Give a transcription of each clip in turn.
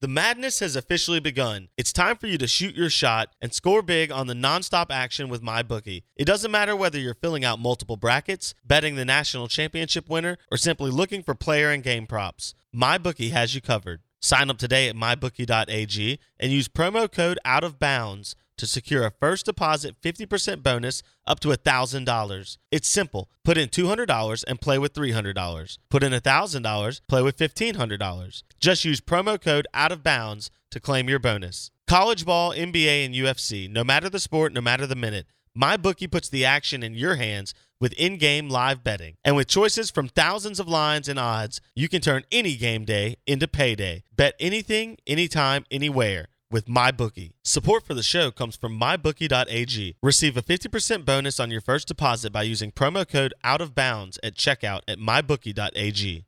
The madness has officially begun. It's time for you to shoot your shot and score big on the nonstop action with MyBookie. It doesn't matter whether you're filling out multiple brackets, betting the national championship winner, or simply looking for player and game props. MyBookie has you covered. Sign up today at mybookie.ag and use promo code OUTOFBOUNDS to secure a first deposit 50% bonus up to $1,000. It's simple. Put in $200 and play with $300. Put in $1,000, play with $1,500. Just use promo code OUTOFBOUNDS to claim your bonus. College ball, NBA, and UFC, no matter the sport, no matter the minute, MyBookie puts the action in your hands with in-game live betting. And with choices from thousands of lines and odds, you can turn any game day into payday. Bet anything, anytime, anywhere with MyBookie. Support for the show comes from MyBookie.ag. Receive a 50% bonus on your first deposit by using promo code OUTOFBOUNDS at checkout at MyBookie.ag.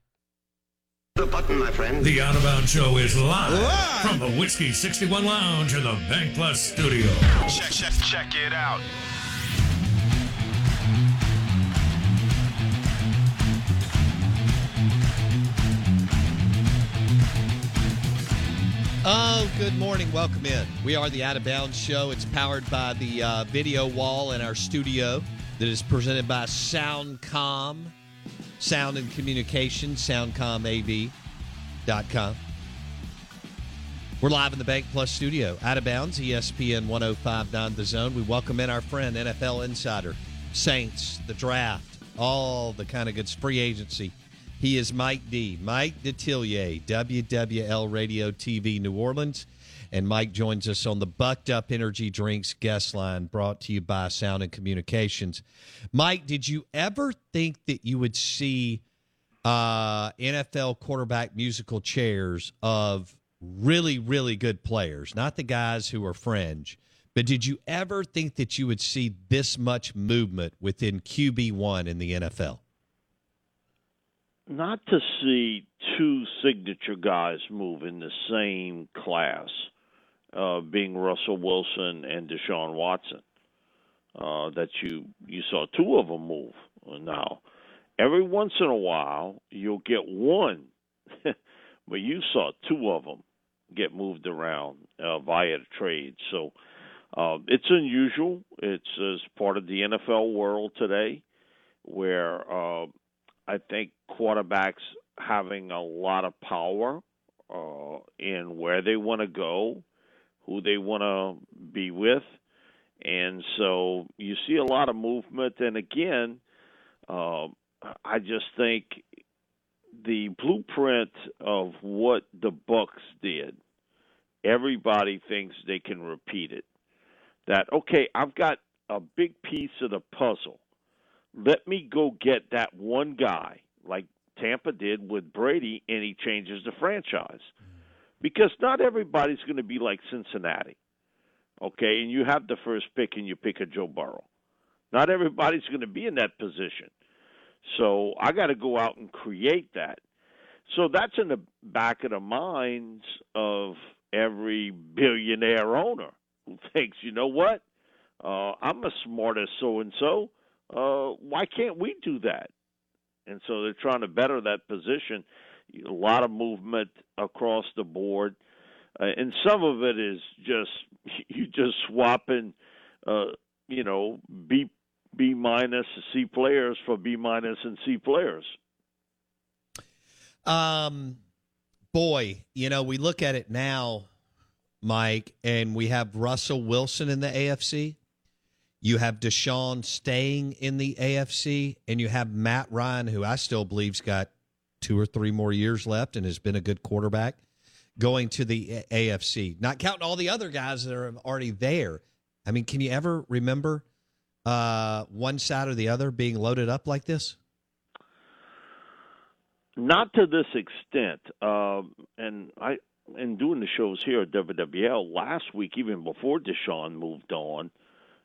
The button, my friend. The Out of Bounds Show is live from the Whiskey 61 Lounge in the Bank Plus studio. Check it out. Oh, good morning. Welcome in. We are the Out of Bounds Show. It's powered by the video wall in our studio that is presented by Soundcom, Sound and Communication, soundcomav.com. We're live in the Bank Plus studio. Out of Bounds, ESPN 105.9 The Zone. We welcome in our friend, NFL Insider, Saints, the draft, all the kind of good free agency. He is Mike Detillier, WWL Radio TV New Orleans. And Mike joins us on the Bucked Up Energy Drinks guest line, brought to you by Sound and Communications. Mike, did you ever think that you would see NFL quarterback musical chairs of really, really good players? Not the guys who are fringe, but did you ever think that you would see this much movement within QB1 in the NFL? Not to see two signature guys move in the same class, being Russell Wilson and Deshaun Watson, that you saw two of them move. Now, every once in a while, you'll get one, but you saw two of them get moved around via the trade. So it's unusual. It's part of the NFL world today where I think quarterbacks having a lot of power in where they want to go, who they want to be with. And so you see a lot of movement. And again, I just think the blueprint of what the Bucs did, everybody thinks they can repeat it. That, okay, I've got a big piece of the puzzle. Let me go get that one guy, like Tampa did with Brady, and he changes the franchise. Because not everybody's going to be like Cincinnati, okay? And you have the first pick, and you pick a Joe Burrow. Not everybody's going to be in that position. So I got to go out and create that. So that's in the back of the minds of every billionaire owner who thinks, you know what, I'm as smart as so-and-so. Why can't we do that? And so they're trying to better that position. A lot of movement across the board. And some of it is just swapping, B minus C players for B minus and C players. Boy, we look at it now, Mike, and we have Russell Wilson in the AFC. You have Deshaun staying in the AFC, and you have Matt Ryan, who I still believe's got 2 or 3 more years left and has been a good quarterback, going to the AFC. Not counting all the other guys that are already there. I mean, can you ever remember one side or the other being loaded up like this? Not to this extent. And I in doing the shows here at WWL last week, even before Deshaun moved on,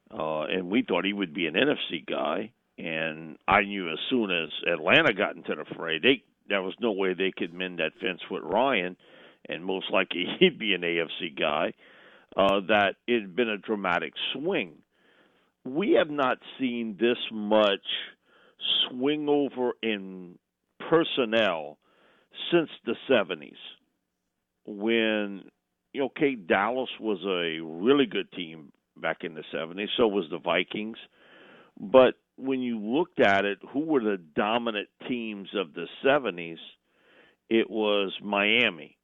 and we thought he would be an NFC guy. And I knew as soon as Atlanta got into the fray, there was no way they could mend that fence with Ryan, and most likely he'd be an AFC guy, that it had been a dramatic swing. We have not seen this much swing over in personnel since the 70s, when, okay, Dallas was a really good team back in the 70s, so was the Vikings. But when you looked at it, who were the dominant teams of the 70s? It was Miami,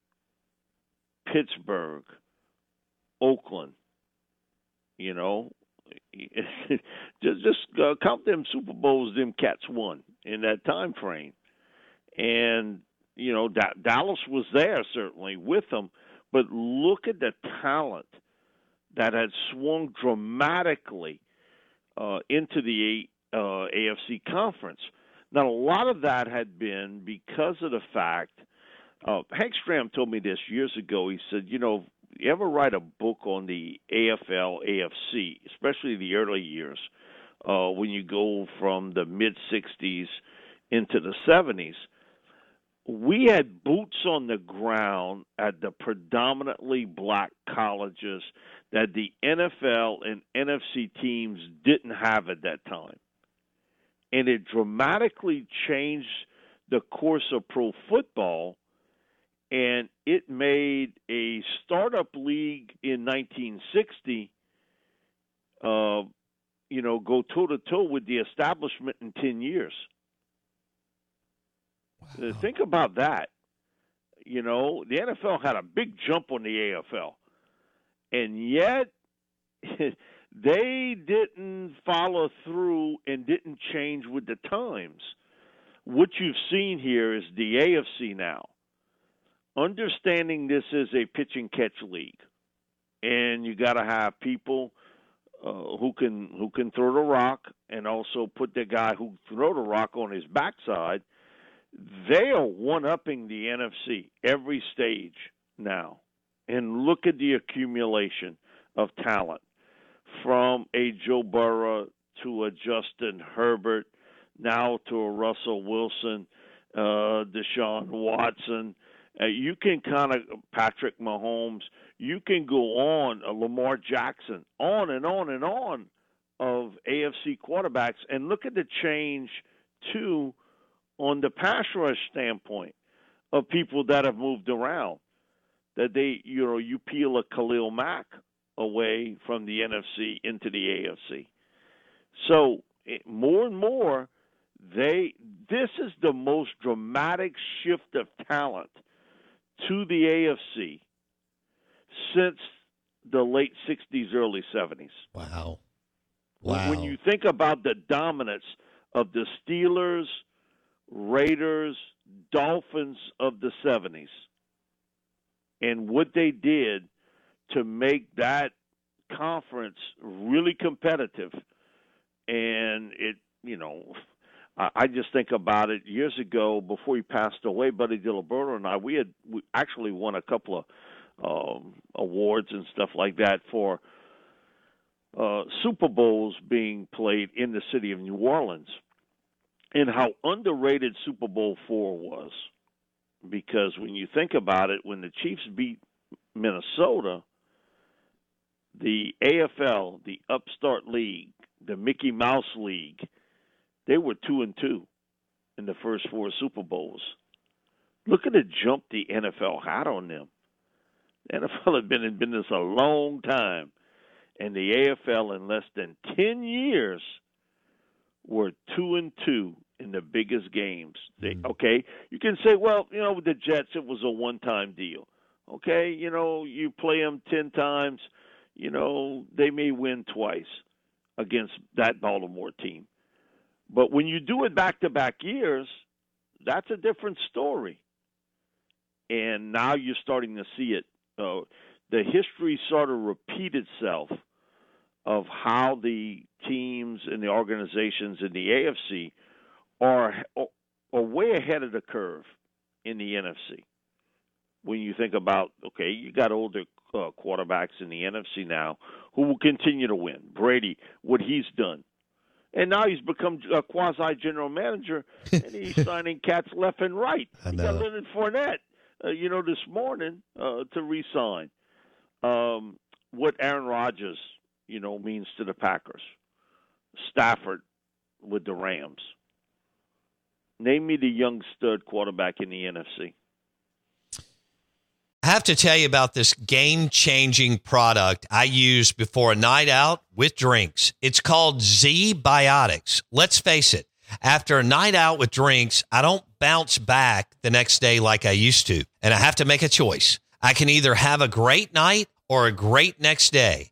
Pittsburgh, Oakland, just count them Super Bowls them cats won in that time frame. And, Dallas was there certainly with them, but look at the talent that had swung dramatically into the AFC conference. Now, a lot of that had been because of the fact, Hank Stram told me this years ago. He said, you ever write a book on the AFL, AFC, especially the early years, when you go from the mid-'60s into the 70s, we had boots on the ground at the predominantly black colleges that the NFL and NFC teams didn't have at that time. And it dramatically changed the course of pro football, and it made a startup league in 1960, go toe-to-toe with the establishment in 10 years. Wow. Think about that. The NFL had a big jump on the AFL, and yet they didn't follow through and didn't change with the times. What you've seen here is the AFC now, understanding this is a pitch-and-catch league, and you got to have people who can throw the rock and also put the guy who throw the rock on his backside. They are one-upping the NFC every stage now. And look at the accumulation of talent from a Joe Burrow to a Justin Herbert, now to a Russell Wilson, Deshaun Watson. You can kind of Patrick Mahomes. You can go on, Lamar Jackson, on and on and on of AFC quarterbacks. And look at the change, too, on the pass rush standpoint of people that have moved around, that they, you peel a Khalil Mack away from the NFC into the AFC. So more and more, this is the most dramatic shift of talent to the AFC since the late 60s, early 70s. Wow. When you think about the dominance of the Steelers, Raiders, Dolphins of the 70s, and what they did to make that conference really competitive. And it, I just think about it years ago before he passed away, Buddy Diliberto and I, we actually won a couple of awards and stuff like that for Super Bowls being played in the city of New Orleans, and how underrated Super Bowl IV was. Because when you think about it, when the Chiefs beat Minnesota, the AFL, the upstart league, the Mickey Mouse League, they were 2-2 in the first four Super Bowls. Look at the jump the NFL had on them. The NFL had been in business a long time, and the AFL in less than 10 years were 2-2 in the biggest games. Okay, you can say, well, with the Jets, it was a one-time deal. Okay, you play them 10 times, they may win twice against that Baltimore team. But when you do it back-to-back years, that's a different story. And now you're starting to see it. The history sort of repeat itself of how the teams and the organizations in the AFC are way ahead of the curve in the NFC. when you think about, okay, you got older quarterbacks in the NFC now who will continue to win. Brady, what he's done. And now he's become a quasi-general manager, and he's signing cats left and right. He got Leonard Fournette, this morning to re-sign. What Aaron Rodgers, means to the Packers. Stafford with the Rams. Name me the young stud quarterback in the NFC. I have to tell you about this game-changing product I use before a night out with drinks. It's called Z-Biotics. Let's face it, after a night out with drinks, I don't bounce back the next day like I used to, and I have to make a choice. I can either have a great night or a great next day,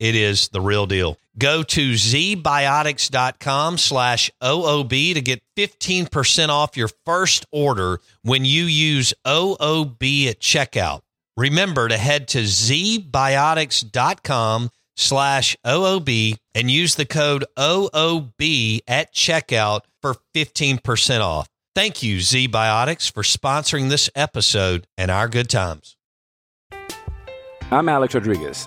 it is the real deal. Go to zbiotics.com/OOB to get 15% off your first order when you use OOB at checkout. Remember to head to zbiotics.com/OOB and use the code OOB at checkout for 15% off. Thank you, Z-Biotics, for sponsoring this episode and our good times. I'm Alex Rodriguez.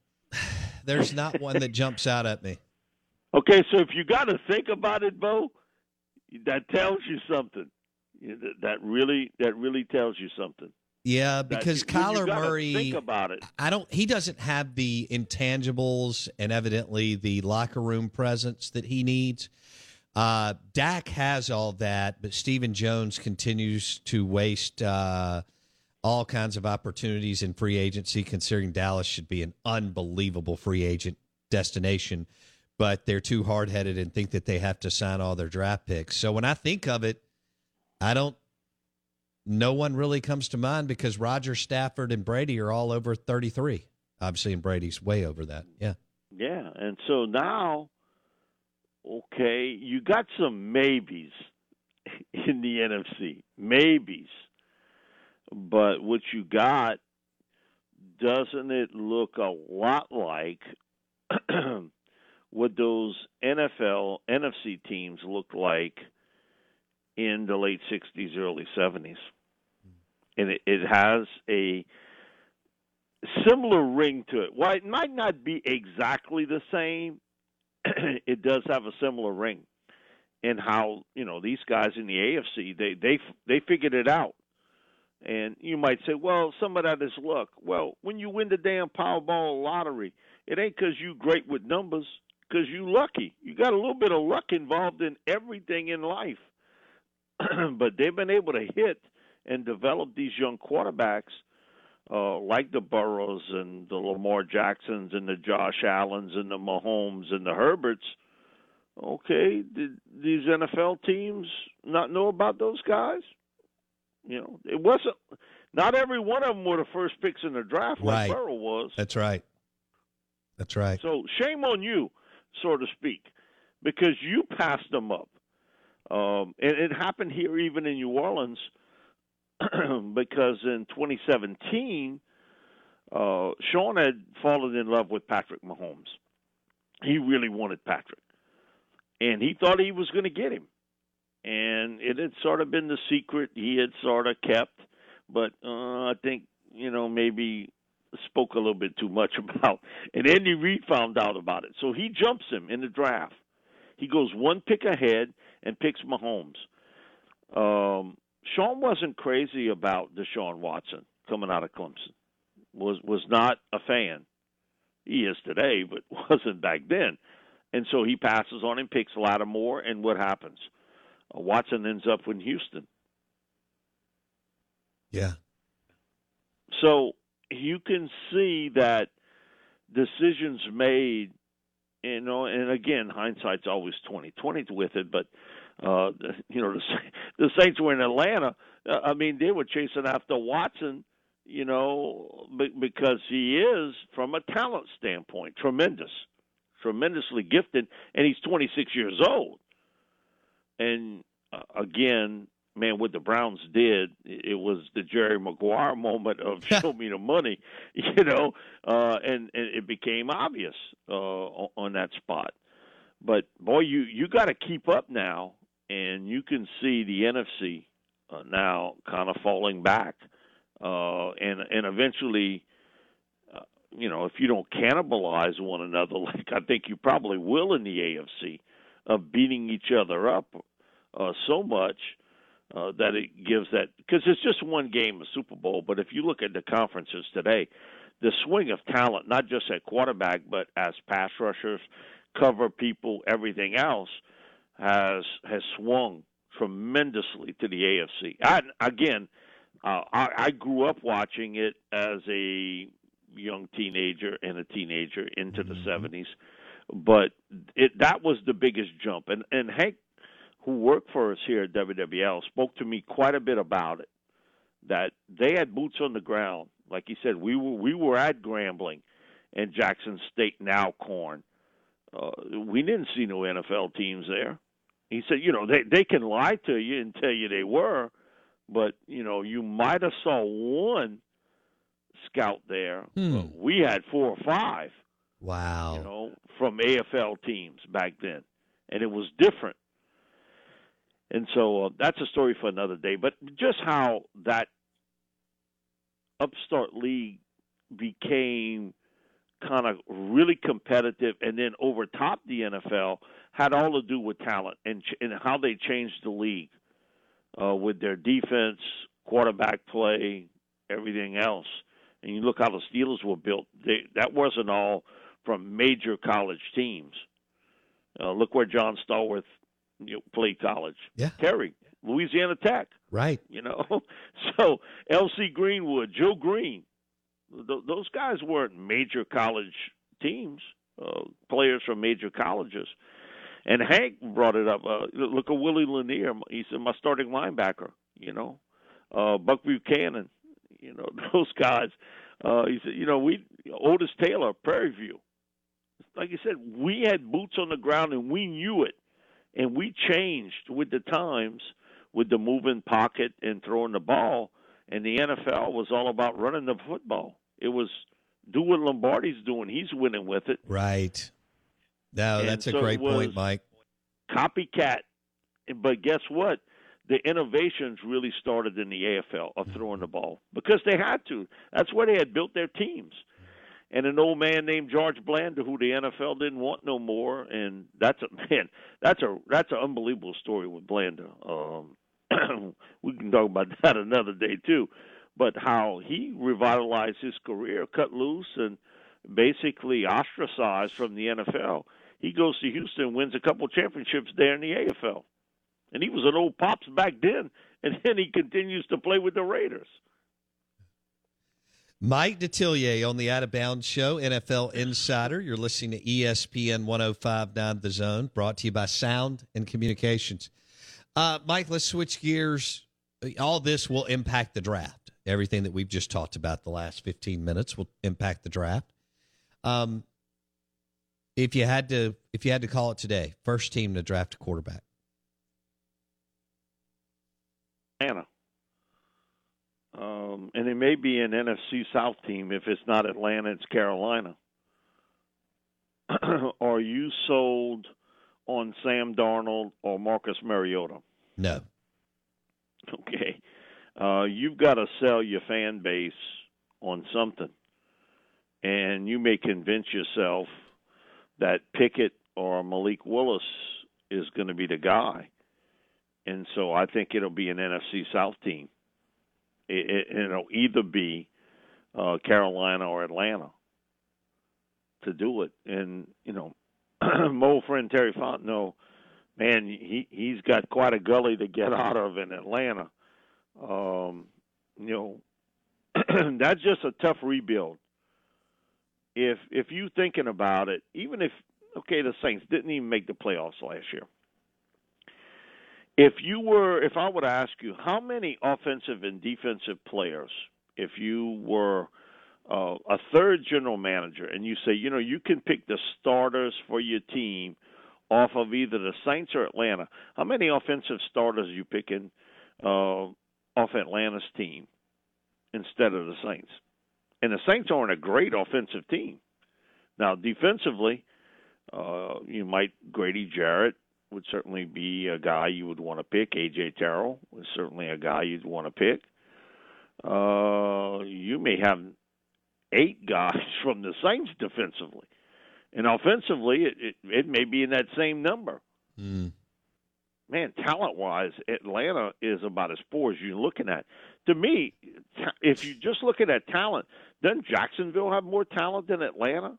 There's not one that jumps out at me. Okay, so if you got to think about it, Bo, that tells you something. That really tells you something. Yeah, because Kyler Murray, think about it. He doesn't have the intangibles and evidently the locker room presence that he needs. Dak has all that, but Stephen Jones continues to waste all kinds of opportunities in free agency, considering Dallas should be an unbelievable free agent destination, but they're too hard-headed and think that they have to sign all their draft picks. So when I think of it, no one really comes to mind because Roger, Stafford, and Brady are all over 33. Obviously, and Brady's way over that. Yeah. Yeah, and so now, okay, you got some maybes in the NFC. Maybes. But what you got, doesn't it look a lot like what those NFC teams looked like in the late 60s, early 70s? And it has a similar ring to it. While it might not be exactly the same, it does have a similar ring. And how, these guys in the AFC, they figured it out. And you might say, well, some of that is luck. Well, when you win the damn Powerball lottery, it ain't because you great with numbers, because you lucky. You got a little bit of luck involved in everything in life. But they've been able to hit and develop these young quarterbacks like the Burrows and the Lamar Jacksons and the Josh Allens and the Mahomes and the Herberts. Okay, did these NFL teams not know about those guys? It wasn't. Not every one of them were the first picks in the draft, like right. Burrow was. That's right. So shame on you, so to speak, because you passed them up, and it happened here even in New Orleans, because in 2017, Sean had fallen in love with Patrick Mahomes. He really wanted Patrick, and he thought he was going to get him. And it had sort of been the secret he had sort of kept, but I think, maybe spoke a little bit too much about. And Andy Reid found out about it. So he jumps him in the draft. He goes one pick ahead and picks Mahomes. Sean wasn't crazy about Deshaun Watson coming out of Clemson, was not a fan. He is today, but wasn't back then. And so he passes on and picks Lattimore, and what happens? Watson ends up in Houston. Yeah. So you can see that decisions made, you know, and again, hindsight's always 20/20 with it, but, you know, the Saints were in Atlanta. I mean, they were chasing after Watson, you know, because he is, from a talent standpoint, tremendously gifted, and he's 26 years old. And, again, man, what the Browns did, it was the Jerry Maguire moment of show me the money, you know, and it became obvious on that spot. But, boy, you got to keep up now, and you can see the NFC now kind of falling back. And eventually, you know, if you don't cannibalize one another, like I think you probably will in the AFC, of beating each other up so much that it gives that – because it's just one game of Super Bowl, but if you look at the conferences today, the swing of talent, not just at quarterback, but as pass rushers, cover people, everything else, has swung tremendously to the AFC. I grew up watching it as a young teenager and a teenager into the 70s, but that was the biggest jump. And Hank, who worked for us here at WWL, spoke to me quite a bit about it, that they had boots on the ground. Like he said, we were at Grambling and Jackson State, now Corn. We didn't see no NFL teams there. He said, you know, they can lie to you and tell you they were, but, you know, you might have saw one scout there. But we had 4 or 5. Wow. You know, from AFL teams back then. And it was different. And so that's a story for another day. But just how that upstart league became kind of really competitive and then overtopped the NFL had all to do with talent and how they changed the league. With their defense, quarterback play, everything else. And you look how the Steelers were built. That wasn't all from major college teams. Look where John Stallworth played college. Yeah. Terry, Louisiana Tech. Right. You know, so L.C. Greenwood, Joe Green, those guys weren't major college teams, players from major colleges. And Hank brought it up. Look at Willie Lanier. He's my starting linebacker, you know. Buck Buchanan, you know, those guys. He said, you know, Otis Taylor, Prairie View. Like you said, we had boots on the ground and we knew it. And we changed with the times, with the moving pocket and throwing the ball. And the NFL was all about running the football. It was do what Lombardi's doing. He's winning with it. Right. No, that's a great point, Mike. Copycat. But guess what? The innovations really started in the AFL of throwing the ball because they had to. That's where they had built their teams. And an old man named George Blanda, who the NFL didn't want no more, and that's an unbelievable story with Blanda. We can talk about that another day too. But how he revitalized his career, cut loose, and basically ostracized from the NFL. He goes to Houston, wins a couple championships there in the AFL. And he was an old pops back then, and then he continues to play with the Raiders. Mike Detillier on the Out of Bounds Show, NFL Insider. You're listening to ESPN 105.9 The Zone, brought to you by Sound and Communications. Mike, let's switch gears. All this will impact the draft. Everything that we've just talked about the last 15 minutes will impact the draft. If you had to call it today, first team to draft a quarterback. Atlanta. And it may be an NFC South team. If it's not Atlanta, it's Carolina. Are you sold on Sam Darnold or Marcus Mariota? No. Okay. You've got to sell your fan base on something. And you may convince yourself that Pickett or Malik Willis is going to be the guy. And so I think it'll be an NFC South team. It'll either be Carolina or Atlanta. to do it. And, you know, my old friend Terry Fontenot, man, he's got quite a gully to get out of in Atlanta. You know, that's just a tough rebuild. If you thinking about it, even if, okay, the Saints didn't even make the playoffs last year. If I would ask you, how many offensive and defensive players, if you were a third general manager and you say, you know, you can pick the starters for your team off of either the Saints or Atlanta, how many offensive starters are you picking off Atlanta's team instead of the Saints? And the Saints aren't a great offensive team. Now, defensively, you might Grady Jarrett would certainly be a guy you would want to pick. A.J. Terrell was certainly a guy you'd want to pick. You may have 8 guys from the Saints defensively. And offensively, it may be in that same number. Mm. Man, talent-wise, Atlanta is about as poor as you're looking at. To me, if you're just looking at talent, doesn't Jacksonville have more talent than Atlanta?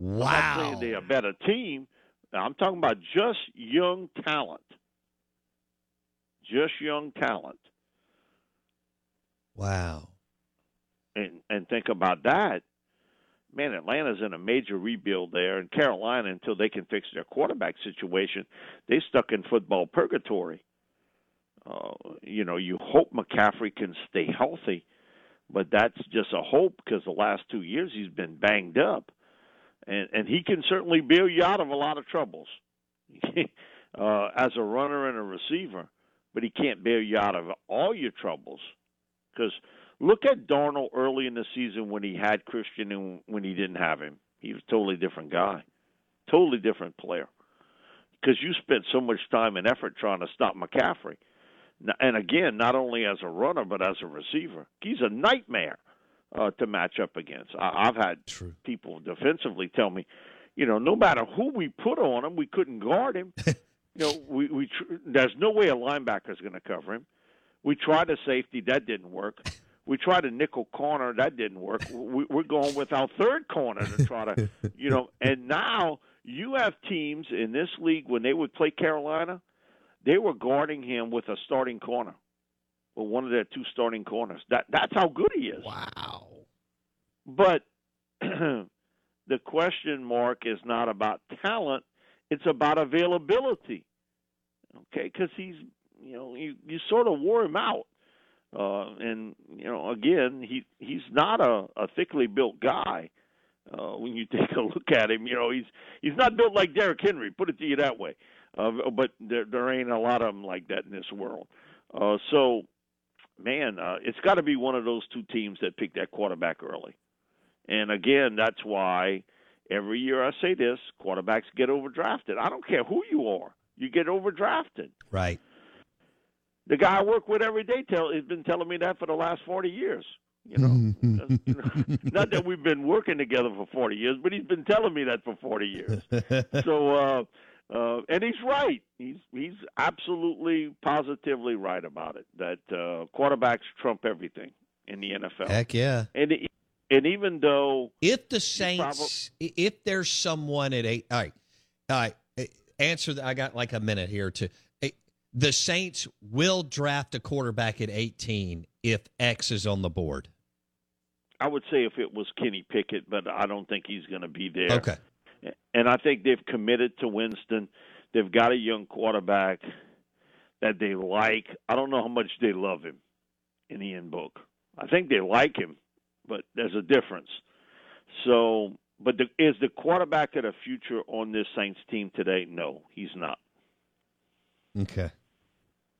Wow. I'm not saying they're a better team. I'm talking about just young talent. Just young talent. Wow. And think about that. Man, Atlanta's in a major rebuild there. And Carolina, until they can fix their quarterback situation, they're stuck in football purgatory. You know, you hope McCaffrey can stay healthy, but that's just a hope because the last 2 years he's been banged up. And he can certainly bail you out of a lot of troubles as a runner and a receiver, but he can't bail you out of all your troubles. Because look at Darnold early in the season when he had Christian and when he didn't have him. He was a totally different guy, totally different player. Because you spent so much time and effort trying to stop McCaffrey. And again, not only as a runner, but as a receiver. He's a nightmare to match up against. I've had people defensively tell me, you know, no matter who we put on him, we couldn't guard him. You know, there's no way a linebacker is going to cover him. We tried a safety. That didn't work. We tried a nickel corner. That didn't work. We're going with our third corner to try to, you know. And now you have teams in this league, when they would play Carolina, they were guarding him with a starting corner. Well, one of their 2 starting corners. That's how good he is. Wow. But the question mark is not about talent. It's about availability. Okay, because he's, you know, you sort of wore him out. And, you know, again, he's not a thickly built guy. When you take a look at him, you know, he's not built like Derrick Henry, put it to you that way. But there ain't a lot of them like that in this world. So, man, it's got to be one of those 2 teams that pick that quarterback early. And, again, that's why every year I say this, quarterbacks get overdrafted. I don't care who you are. You get overdrafted. Right. The guy I work with every day has been telling me that for the last 40 years. You know, not that we've been working together for 40 years, but he's been telling me that for 40 years. So, and he's right. He's absolutely, positively right about it, that quarterbacks trump everything in the NFL. Heck yeah. And even though if the Saints, if there's someone at 8, all right, answer that. I got like a minute here to the Saints will draft a quarterback at 18 if X is on the board. I would say if it was Kenny Pickett, but I don't think he's going to be there. Okay. And I think they've committed to Winston. They've got a young quarterback that they like. I don't know how much they love him in the end book. I think they like him, but there's a difference. So, but is the quarterback of the future on this Saints team today? No, he's not. Okay.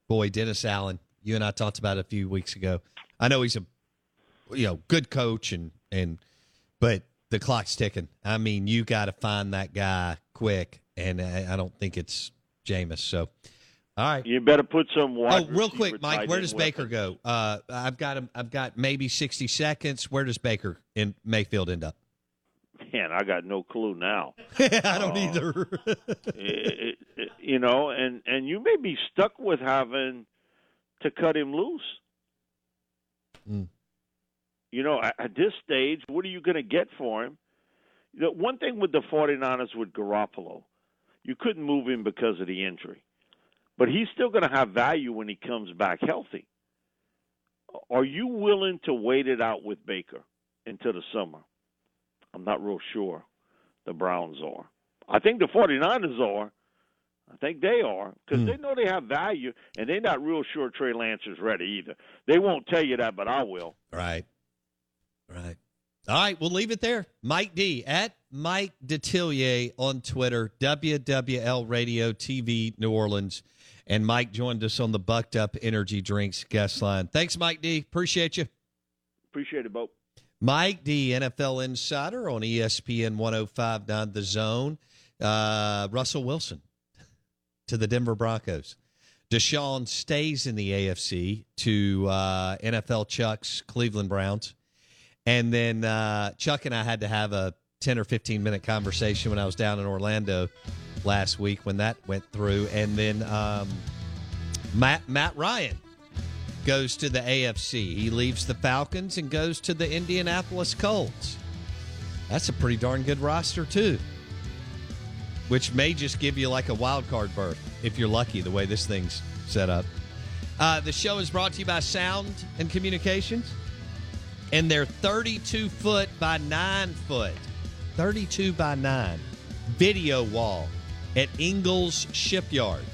Boy, Dennis Allen, you and I talked about it a few weeks ago. I know he's a, you know, good coach, but the clock's ticking. I mean, you got to find that guy quick, and I don't think it's Jameis. So, all right, you better put some. Oh, real quick, Mike, where does Baker go? I've got him. I've got maybe 60 seconds. Where does Baker in Mayfield end up? Man, I got no clue now. I don't either. You know, and you may be stuck with having to cut him loose. Mm. You know, at this stage, what are you going to get for him? One thing with the 49ers with Garoppolo, you couldn't move him because of the injury. But he's still going to have value when he comes back healthy. Are you willing to wait it out with Baker until the summer? I'm not real sure the Browns are. I think the 49ers are. I think they are because they know they have value, and they're not real sure Trey Lance is ready either. They won't tell you that, but I will. Right. All right, we'll leave it there. Mike D, at Mike Detillier on Twitter, WWL Radio TV New Orleans. And Mike joined us on the Bucked Up Energy Drinks guest line. Thanks, Mike D. Appreciate you. Appreciate it, Bo. Mike D, NFL Insider on ESPN 105.9 The Zone. Russell Wilson to the Denver Broncos. Deshaun stays in the AFC to NFL Chuck's Cleveland Browns. And then Chuck and I had to have a 10 or 15-minute conversation when I was down in Orlando last week when that went through. And then Matt Ryan goes to the AFC. He leaves the Falcons and goes to the Indianapolis Colts. That's a pretty darn good roster, too, which may just give you like a wild card berth if you're lucky the way this thing's set up. The show is brought to you by Sound and Communications. And they're 32 foot by 9 foot, 32 by 9 video wall at Ingalls Shipyard.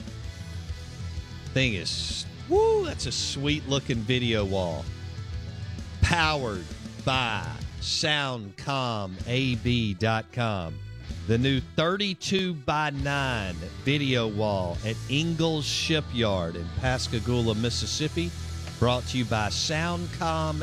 Thing is, that's a sweet looking video wall. Powered by Soundcomab.com. The new 32 by 9 video wall at Ingalls Shipyard in Pascagoula, Mississippi. Brought to you by SoundcomAB.com.